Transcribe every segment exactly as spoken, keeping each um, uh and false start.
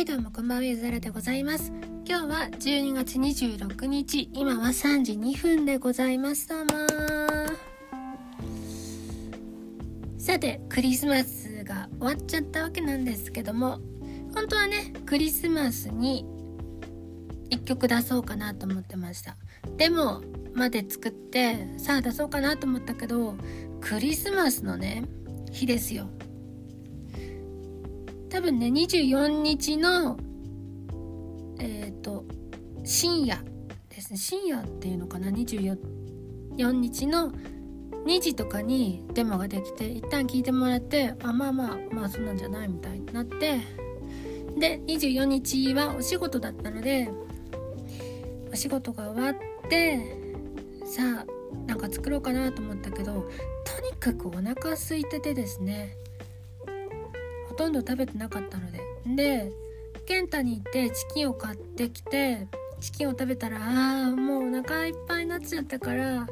はいどうもこんばんは、ゆずらでございます。今日はじゅうにがつにじゅうろくにち、今はさんじにふんでございます。どうも。さて、クリスマスが終わっちゃったわけなんですけども、本当はねクリスマスにいっきょく出そうかなと思ってました。デモまで作ってさあ出そうかなと思ったけど、クリスマスのね日ですよ。多分ねにじゅうよっかのえっと深夜ですね、深夜っていうのかな、にじゅうよっかのにじとかにデモができて、一旦聞いてもらって、あまあまあまあそんなんじゃないみたいになって、でにじゅうよっかはお仕事だったので、お仕事が終わってさあなんか作ろうかなと思ったけど、とにかくお腹空いててですね、ほとんど食べてなかったので、でケンタに行ってチキンを買ってきて、チキンを食べたら、あーもうお腹いっぱいになっちゃったから、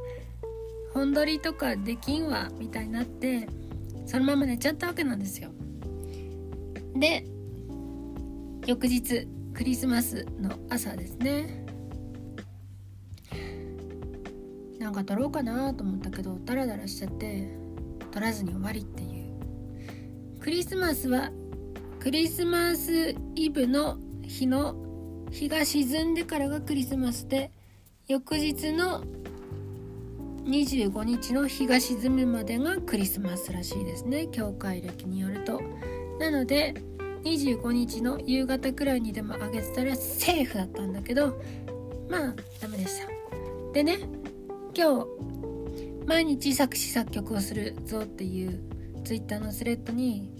本取りとかできんわみたいになって、そのまま寝ちゃったわけなんですよ。で翌日クリスマスの朝ですね、なんか撮ろうかなと思ったけどダラダラしちゃって撮らずに終わりっていう。クリスマスはクリスマスイブの日の日が沈んでからがクリスマスで、翌日のにじゅうごにちの日が沈むまでがクリスマスらしいですね、教会歴によると。なのでにじゅうごにちの夕方くらいにでも上げてたらセーフだったんだけど、まあダメでした。でね、今日毎日作詞作曲をするぞっていうツイッターのスレッドに、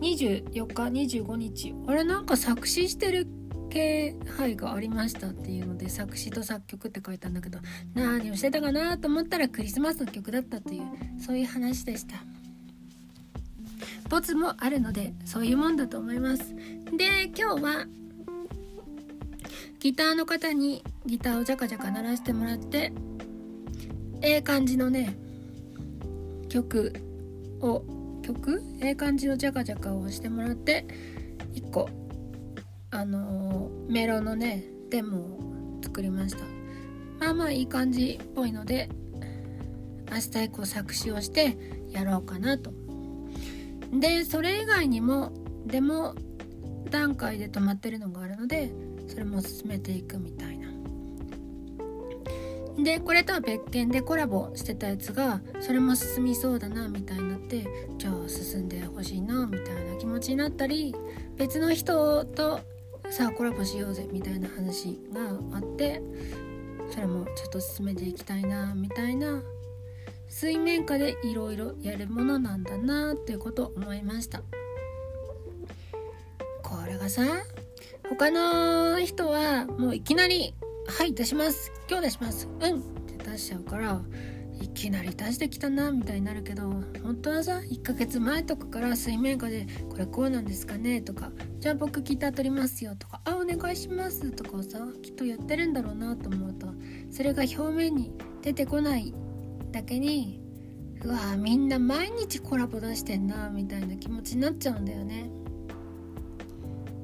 にじゅうよっかにじゅうごにちあれなんか作詞してる気配がありましたっていうので、作詞と作曲って書いたんだけど、何をしてたかなと思ったらクリスマスの曲だったという、そういう話でした。ボツもあるのでそういうもんだと思います。で今日はギターの方にギターをジャカジャカ鳴らしてもらって、ええ感じのね曲を曲ええ感じのジャカジャカをしてもらって、いっこあのー、メロのねデモを作りました。まあまあいい感じっぽいので、明日以降作詞をしてやろうかなと。でそれ以外にもデモ段階で止まってるのがあるので、それも進めていくみたいな。でこれとは別件でコラボしてたやつが、それも進みそうだなみたいになって、じゃあ進んでほしいなみたいな気持ちになったり、別の人とさあコラボしようぜみたいな話があって、それもちょっと進めていきたいなみたいな、水面下でいろいろやるものなんだなっていうことを思いました。これがさ、他の人はもういきなりはい出します今日出しますうんって出しちゃうから、いきなり出してきたなみたいになるけど、本当はさいっかげつまえとかから水面下でこれこうなんですかねとか、じゃあ僕ギター取りますよとか、あお願いしますとかをさきっとやってるんだろうなと思うと、それが表面に出てこないだけに、うわーみんな毎日コラボ出してんなみたいな気持ちになっちゃうんだよね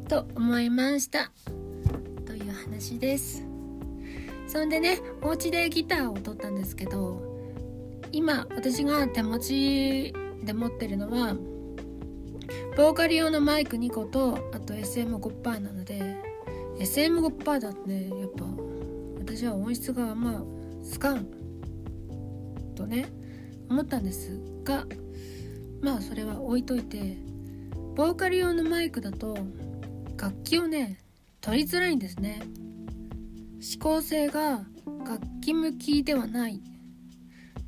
と思いましたという話です。そんでね、お家でギターを取ったんですけど、今私が手持ちで持ってるのはボーカル用のマイクにこと、あと エスエムごパー なので、 エスエムごパー だってね、やっぱ私は音質がまあスカンとね思ったんですが、まあそれは置いといて、ボーカル用のマイクだと楽器をね取りづらいんですね。指向性が楽器向きではない、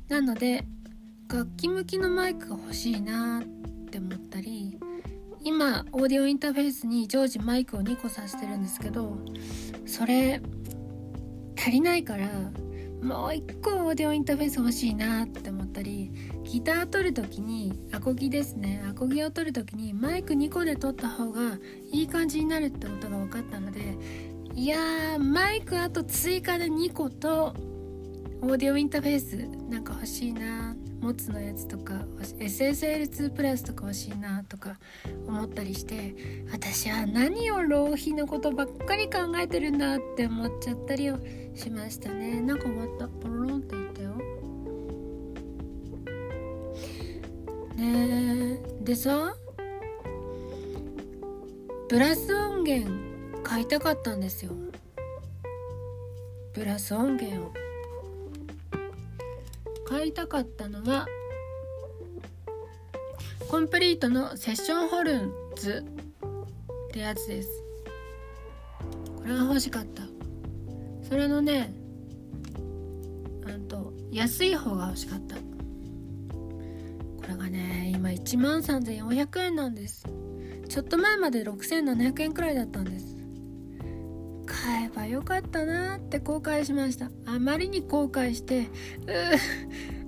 なので楽器向きのマイクが欲しいなって思ったり、今オーディオインターフェースに常時マイクをにこ挿してるんですけど、それ足りないからもう一個オーディオインターフェース欲しいなって思ったり、ギター取るときにアコギですね、アコギを取るときにマイクにこで取った方がいい感じになるってことが分かったので、いやーマイクあと追加でにことオーディオインターフェースなんか欲しいな、モツのやつとか エスエスエルツー プラスとか欲しいなとか思ったりして、私は何を浪費のことばっかり考えてるんだって思っちゃったりをしましたね。なんか終わった、ポロロンって言ったよね。でさ、ブラス音源買いたかったんですよ。ブラス音源を買いたかったのはコンプリートのセッションホルンズってやつです。これが欲しかった。それのね、うんと安い方が欲しかった。これがね今 いちまんさんぜんよんひゃくえんなんです。ちょっと前まで ろくせんななひゃくえんくらいだったんです。買えばよかったなって後悔しました。あまりに後悔して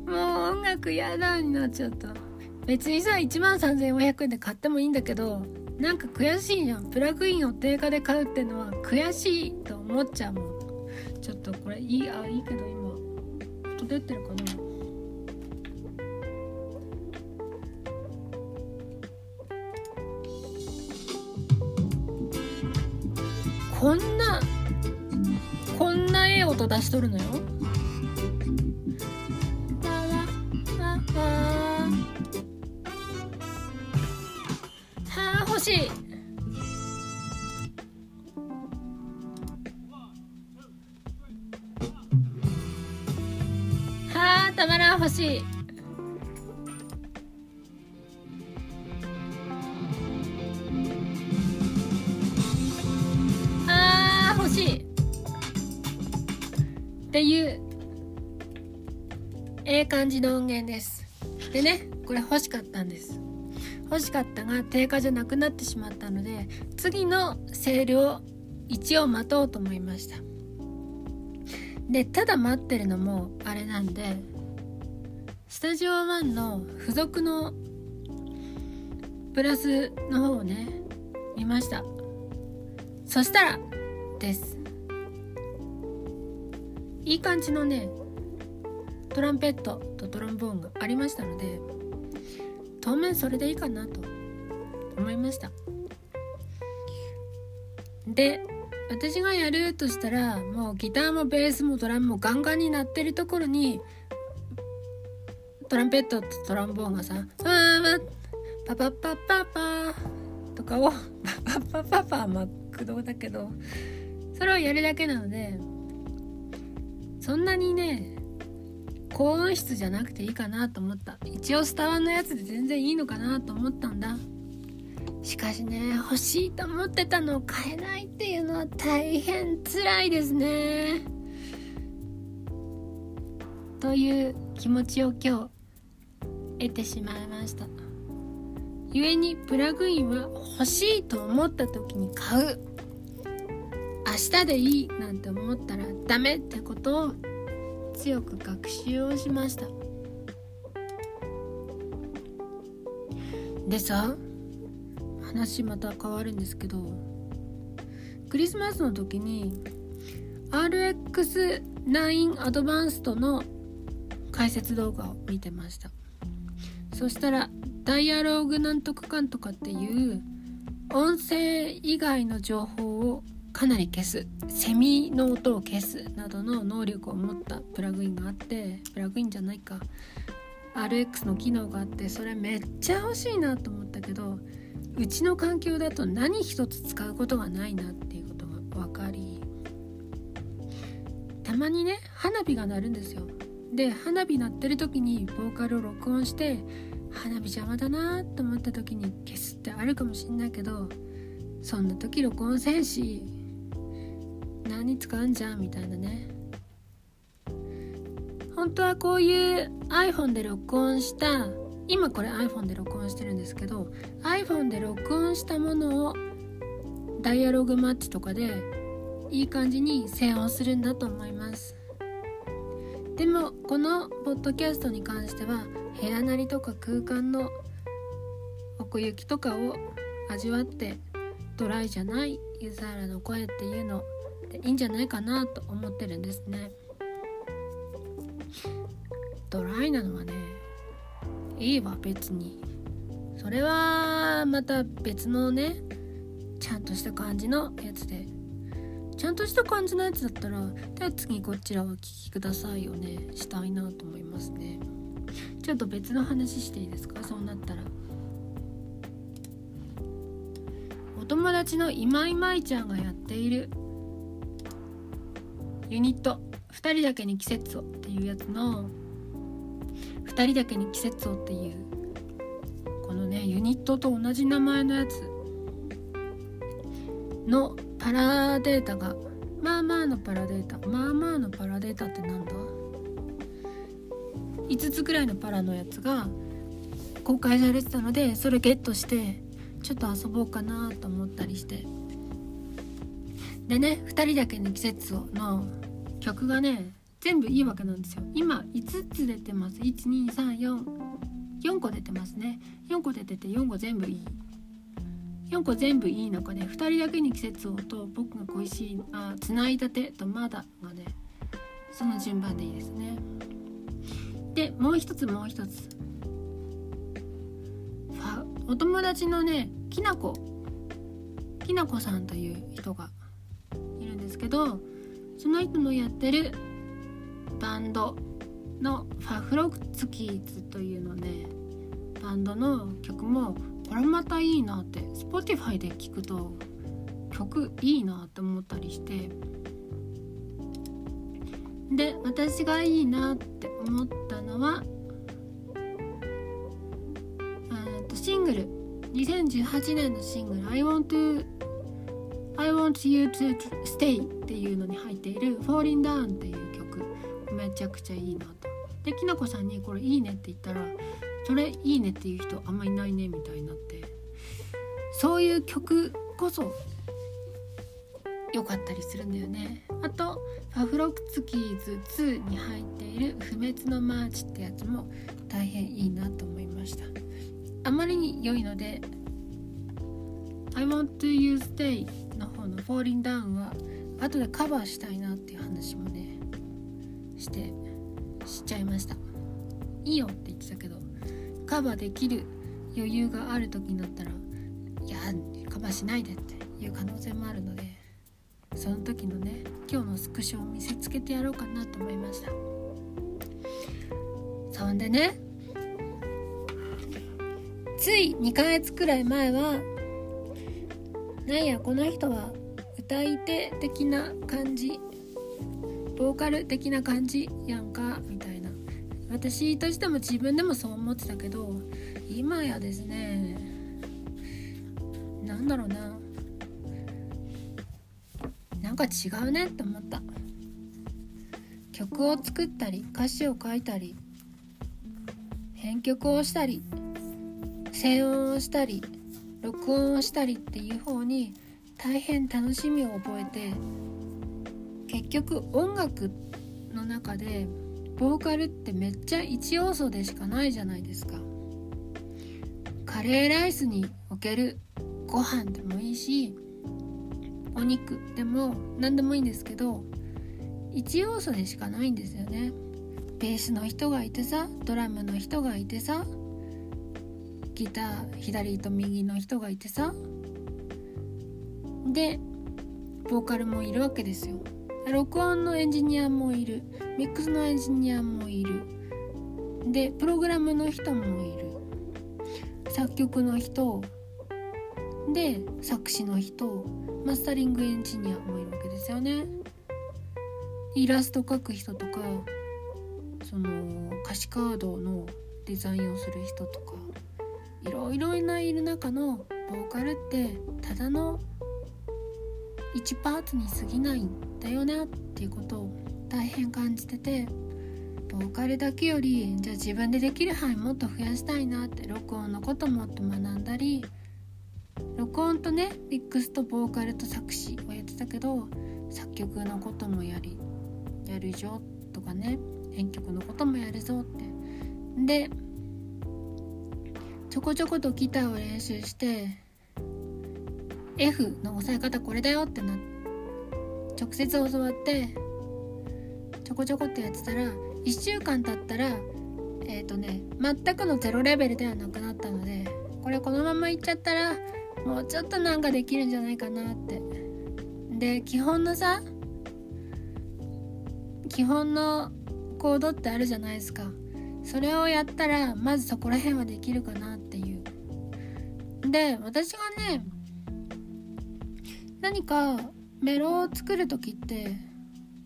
うもう音楽やだになっちゃった。別にさ いちまんさんぜんよんひゃくえんで買ってもいいんだけど、なんか悔しいじゃん。プラグインを定価で買うってのは悔しいと思っちゃうもん。ちょっとこれいい、あいいけど今音出てるかな。こんなこんなええ音出しとるのよ。はあ欲しい。はあたまらん欲しい。っていうええ感じの音源です。でね、これ欲しかったんです。欲しかったが定価じゃなくなってしまったので、次のセールを一応待とうと思いました。でただ待ってるのもあれなんで、スタジオワンの付属のプラスの方をね見ました。そしたらです、いい感じのねトランペットとトロンボーンがありましたので、当面それでいいかなと思いました。で私がやるとしたら、もうギターもベースもドラムもガンガンに鳴ってるところにトランペットとトロンボーンがさ、わーパパパパパとかをパパパパパまあ駆動だけど、それをやるだけなので、そんなにね高音質じゃなくていいかなと思った。一応スタワンのやつで全然いいのかなと思ったんだ。しかしね、欲しいと思ってたのを買えないっていうのは大変辛いですね、という気持ちを今日得てしまいました。故にプラグインは欲しいと思った時に買う、明日でいいなんて思ったらダメってことを強く学習をしました。でさ、話また変わるんですけど、クリスマスの時に アールエックスナイン アドバンストの解説動画を見てました。そしたらダイアログなんとかかんとかっていう音声以外の情報をかなり消す、セミの音を消すなどの能力を持ったプラグインがあって、プラグインじゃないか アールエックス の機能があって、それめっちゃ欲しいなと思ったけど、うちの環境だと何一つ使うことがないなっていうことが分かり、たまにね花火が鳴るんですよ。で花火鳴ってる時にボーカルを録音して、花火邪魔だなと思った時に消すってあるかもしんないけど、そんな時録音せんし何に使うんじゃんみたいなね。本当はこういう iPhone で録音した、今これ iPhone で録音してるんですけど、 iPhone で録音したものをダイアログマッチとかでいい感じに整音するんだと思います。でもこのポッドキャストに関しては部屋なりとか空間の奥行きとかを味わって、ドライじゃないユーザーらの声っていうのでいいんじゃないかなと思ってるんですね。ドライなのはねいいわ別に。それはまた別のね、ちゃんとした感じのやつで、ちゃんとした感じのやつだったら、では次こちらをお聞きくださいをねしたいなと思いますね。ちょっと別の話していいですか。そうなったらお友達の今井舞ちゃんがやっているユニットふたりだけに季節をっていうやつのふたりだけに季節をっていうこのねユニットと同じ名前のやつのパラデータがまあまあのパラデータまあまあのパラデータってなんだいつつくらいのパラのやつが公開されてたので、それゲットしてちょっと遊ぼうかなと思ったりして、でねふたりだけに季節をの曲がね全部いいわけなんですよ。今いつつ出てます。いち、に、さん、よん、よんこ出てますね。よんこ出ててよんこ全部いい、よんこ全部いい中で、ね、ふたりだけに季節をと僕が恋しいあつないだてとまだがね、その順番でいいですね。でもう一つもう一つお友達のねきなこきなこさんという人がいるんですけど、その人のやってるバンドのファフロツキーズというのねバンドの曲もこれまたいいなって Spotify で聴くと曲いいなって思ったりして、で私がいいなって思ったのはシングルにせんじゅうはちねんのシングル I want to I want you to stay っていうのに入っている Falling Down っていう曲めちゃくちゃいいなと。できなこさんにこれいいねって言ったら、それいいねっていう人あんまいないねみたいになって、そういう曲こそ良かったりするんだよね。あとファフロツキーズツーに入っている不滅のマーチってやつも大変いいなと思いました。あまりに良いので I want to you stay の方の Falling Down は後でカバーしたいなっていう話もねしてしちゃいました。いいよって言ってたけど、カバーできる余裕がある時になったらいやカバーしないでっていう可能性もあるので、その時のね今日のスクショを見せつけてやろうかなと思いました。そんでねついにかげつくらい前はなんやこの人は歌い手的な感じボーカル的な感じやんかみたいな、私としても自分でもそう思ってたけど、今やですねなんだろうななんか違うねって思った。曲を作ったり歌詞を書いたり編曲をしたり静音をしたり録音をしたりっていう方に大変楽しみを覚えて、結局音楽の中でボーカルってめっちゃ一要素でしかないじゃないですか。カレーライスにおけるご飯でもいいしお肉でも何でもいいんですけど、一要素でしかないんですよね。ベースの人がいてさ、ドラムの人がいてさ、ギター左と右の人がいてさ、でボーカルもいるわけですよ。録音のエンジニアもいる、ミックスのエンジニアもいる、でプログラムの人もいる、作曲の人で作詞の人、マスタリングエンジニアもいるわけですよね。イラスト描く人とか、その歌詞カードのデザインをする人とか、いろいろないる中のボーカルってただのいちパーツに過ぎないんだよなっていうことを大変感じてて、ボーカルだけよりじゃあ自分でできる範囲もっと増やしたいなって、録音のこともっと学んだり、録音とねミックスとボーカルと作詞をやってたけど、作曲のこともやりやるぞとかね、編曲のこともやるぞって、でちょこちょことギターを練習して F の押さえ方これだよってな直接教わってちょこちょこってやってたら、いっしゅうかん経ったらえっとね、全くのゼロレベルではなくなったので、これこのままいっちゃったらもうちょっとなんかできるんじゃないかなって。で、基本のさ基本のコードってあるじゃないですか。それをやったらまずそこら辺はできるかなっていう。で、私がね何かメロを作るときって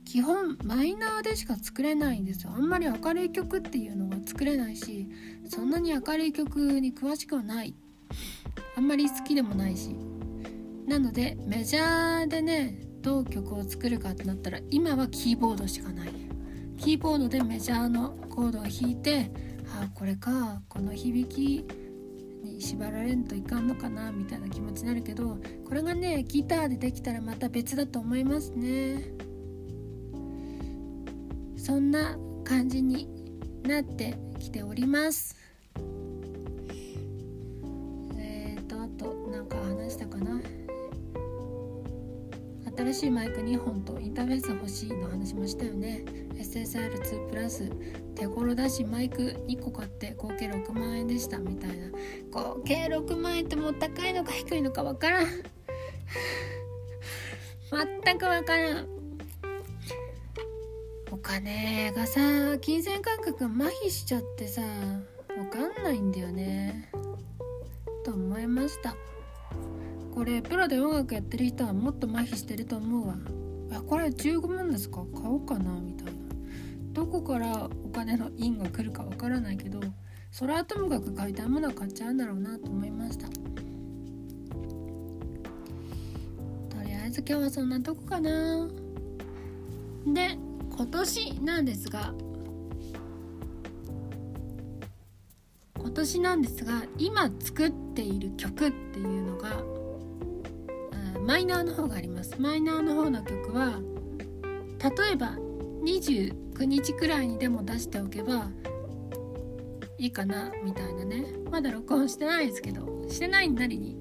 基本マイナーでしか作れないんですよ。あんまり明るい曲っていうのは作れないし、そんなに明るい曲に詳しくはない、あんまり好きでもないし。なのでメジャーでね、どう曲を作るかってなったら今はキーボードしかない。キーボードでメジャーのコードを弾いて、あ、これか、この響きに縛られんといかんのかなみたいな気持ちになるけど、これがねギターでできたらまた別だと思いますね。そんな感じになってきております。えーとあとなんか話したかな。新しいマイクにほんとインターフェース欲しいの話もしたよね。 エスエスエルツー プラス手頃だしマイクにこ買って合計ろくまんえんでしたみたいな。合計ろくまんえんってもう高いのか低いのかわからん全くわからん。お金がさ、金銭感覚が麻痺しちゃってさ、わかんないんだよねと思いました。これプロで音楽やってる人はもっと麻痺してると思うわ。いや、これじゅうごまんですか、買おうかなみたいな。どこからお金の因が来るかわからないけど、それはともかく買いたいものは買っちゃうんだろうなと思いました。とりあえず今日はそんなとこかな。で、今年なんですが今年なんですが今作っている曲っていうのがマイナーの方があります。マイナーの方の曲は、例えばにじゅうくにちくらいにでも出しておけばいいかなみたいなね。まだ録音してないですけど、してないなりに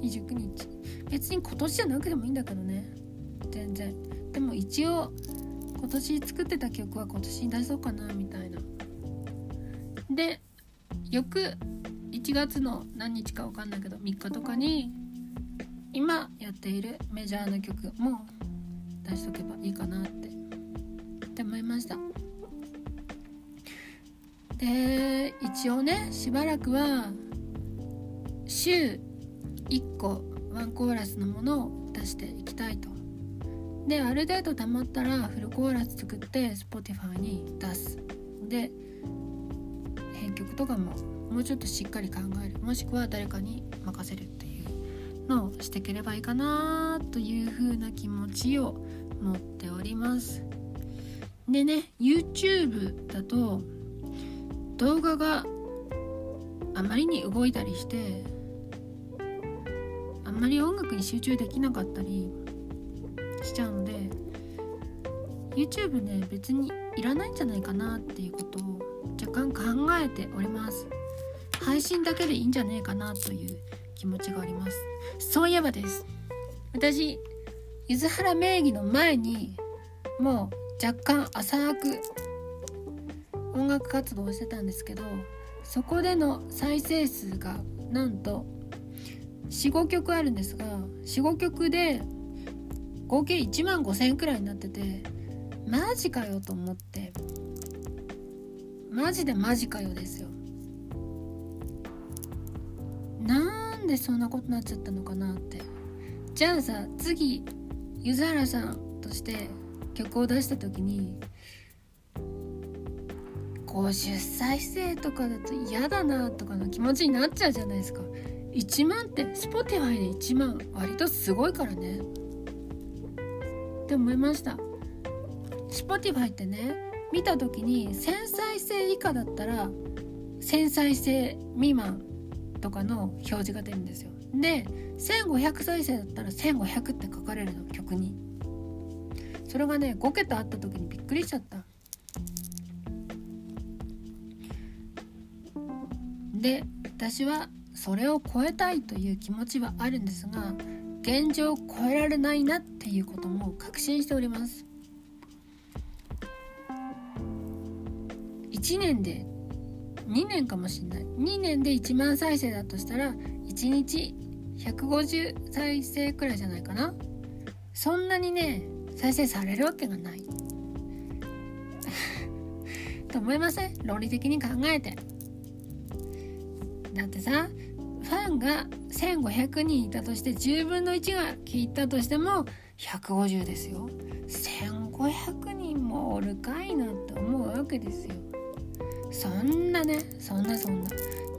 にじゅうくにち、別に今年じゃなくてもいいんだけどね、全然。でも一応今年作ってた曲は今年に出そうかなみたいな。で、翌いちがつの何日か分かんないけどみっかとかに今やっているメジャーの曲も出しとけばいいかなってって思いました。で、一応ねしばらくは週いっこワンコーラスのものを出していきたいと。で、ある程度たまったらフルコーラス作って Spotify に出す。で、編曲とかももうちょっとしっかり考える、もしくは誰かに任せるっていうのしてければいいかなという風な気持ちを持っております。でね、 YouTube だと動画があまりに動いたりしてあんまり音楽に集中できなかったりしちゃうので YouTube ね別にいらないんじゃないかなっていうことを若干考えております。配信だけでいいんじゃねえかなという気持ちがあります。そういえばです、私ゆずはら名義の前にもう若干浅く音楽活動をしてたんですけど、そこでの再生数がなんと よん,ご 曲あるんですが、 よん,ご 曲で合計いちまんごせんえんくらいになってて、マジかよと思って、マジでマジかよですよ。なんなんでそんなことなっちゃったのかなって。じゃあさ、次ゆずはらさんとして曲を出した時にごじゅっさいせいとかだと嫌だなとかの気持ちになっちゃうじゃないですか。いちまんって Spotify でいちまん割とすごいからねって思いました。 Spotify ってね見た時にせんさいせい以下だったらせんさいせい未満とかの表示が出るんですよ。で、せんごひゃくさいせいだったらせんごひゃくって書かれるの、曲に。それがねごけたあった時にびっくりしちゃった。で、私はそれを超えたいという気持ちはあるんですが、現状超えられないなっていうことも確信しております。いちねんでにねんかもしれない。にねんでいちまん再生だとしたらいちにちひゃくごじゅう再生くらいじゃないかな。そんなにね再生されるわけがないと思いません？論理的に考えて。だってさ、ファンがせんごひゃくにんいたとしてじゅうぶんのいちが聞いたとしてもひゃくごじゅうですよ。せんごひゃくにんもおるかいなと思うわけですよ。そんなね、そんなそんな。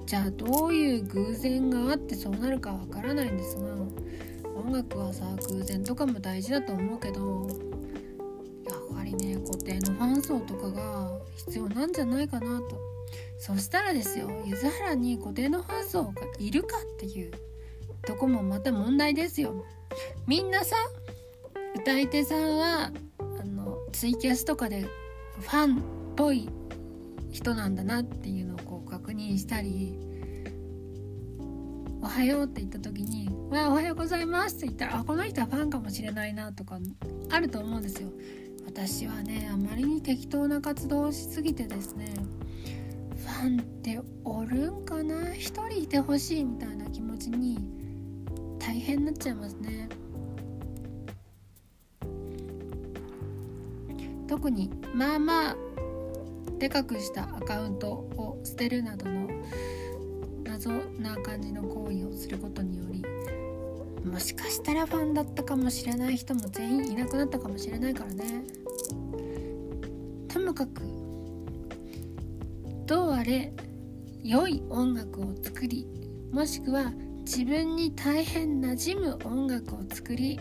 じゃあどういう偶然があってそうなるかわからないんですが、音楽はさ、偶然とかも大事だと思うけど、やはりね、固定のファン層とかが必要なんじゃないかなと。そしたらですよ、柚原に固定のファン層がいるかっていうとこもまた問題ですよ。みんなさ、歌い手さんはあのツイキャスとかでファンっぽい人なんだなっていうのをこう確認したり、おはようって言った時にわあおはようございますって言ったら、あ、この人はファンかもしれないなとかあると思うんですよ。私はね、あまりに適当な活動をしすぎてですね、ファンっておるんかな、一人いてほしいみたいな気持ちに大変になっちゃいますね。特にまあまあでかくしたアカウントを捨てるなどの謎な感じの行為をすることにより、もしかしたらファンだったかもしれない人も全員いなくなったかもしれないからね。ともかくどうあれ良い音楽を作り、もしくは自分に大変馴染む音楽を作り、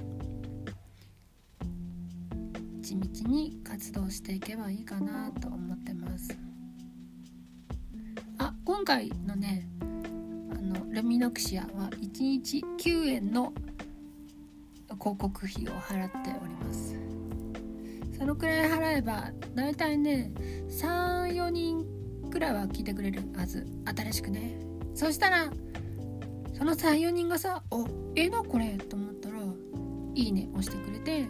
地道に活動していけばいいかなと思ってます。あ、今回のね、あのルミノクシアはいちにちきゅうえんの広告費を払っております。そのくらい払えばだいたいね さん,よ 人くらいは聞いてくれるはず、新しくね。そしたらその さん,よ 人がさ、お、えー、なこれと思ったらいいね押してくれて、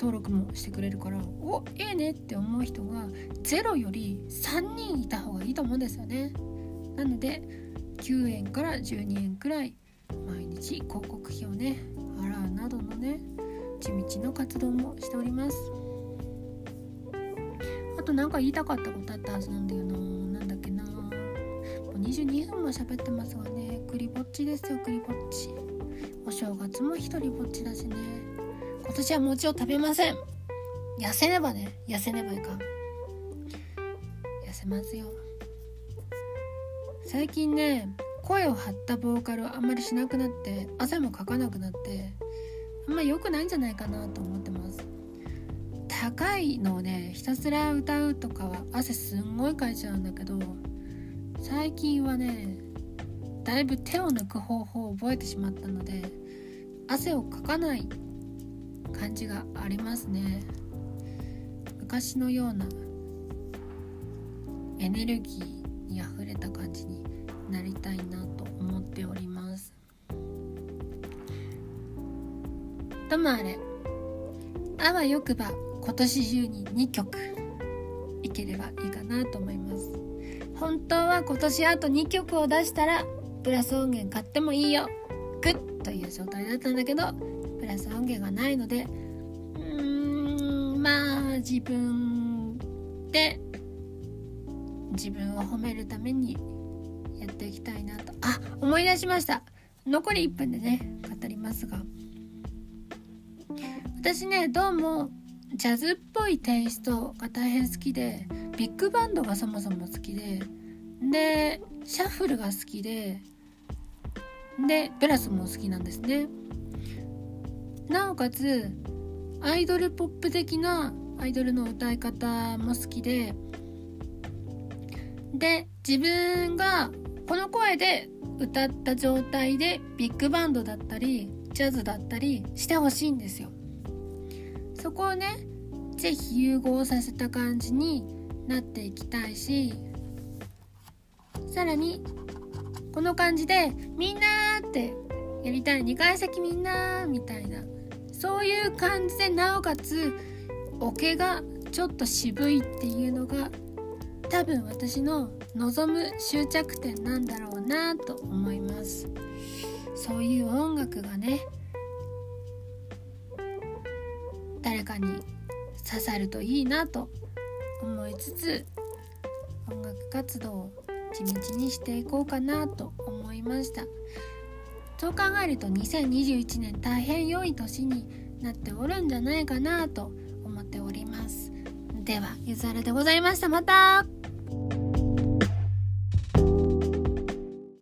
登録もしてくれるから、お、ええねって思う人がゼロよりさんにんいた方がいいと思うんですよね。なのできゅうえんからじゅうにえんくらい毎日広告費をね払うなどのね地道の活動もしております。あとなんか言いたかったことあったはずなんだよな、なんだっけな。もうにじゅうにふんも喋ってますがね、クリぼっちですよ、クリぼっち。お正月も一人ぼっちだしね、今年は餅を食べません。痩せねばね、痩せねばいかん。痩せますよ。最近ね、声を張ったボーカルをあんまりしなくなって、汗もかかなくなって、あんま良くないんじゃないかなと思ってます。高いのをね、ひたすら歌うとかは汗すんごいかいちゃうんだけど、最近はね、だいぶ手を抜く方法を覚えてしまったので、汗をかかない感じがありますね。昔のようなエネルギーにあふれた感じになりたいなと思っております。ともあれ、あわよくば今年中ににきょくいければいいかなと思います。本当は今年あとにきょくを出したらプラス音源買ってもいいよグッという状態だったんだけど、プラス音源がないので、うーん、まあ自分で自分を褒めるためにやっていきたいなと。あ、思い出しました。残りいっぷんでね語りますが、私ね、どうもジャズっぽいテイストが大変好きで、ビッグバンドがそもそも好きで、でシャッフルが好きで、でブラスも好きなんですね。なおかつアイドルポップ的なアイドルの歌い方も好きで、で自分がこの声で歌った状態でビッグバンドだったりジャズだったりしてほしいんですよ。そこをね、ぜひ融合させた感じになっていきたいし、さらにこの感じでみんなってやりたい、にかい席みんなみたいな、そういう感じで、なおかつオケがちょっと渋いっていうのが多分私の望む終着点なんだろうなと思います。そういう音楽がね、誰かに刺さるといいなと思いつつ、音楽活動を地道にしていこうかなと思いました。そう考えるとにせんにじゅういちねん大変良い年になっておるんじゃないかなと思っております。では、ゆずはるでございました。また。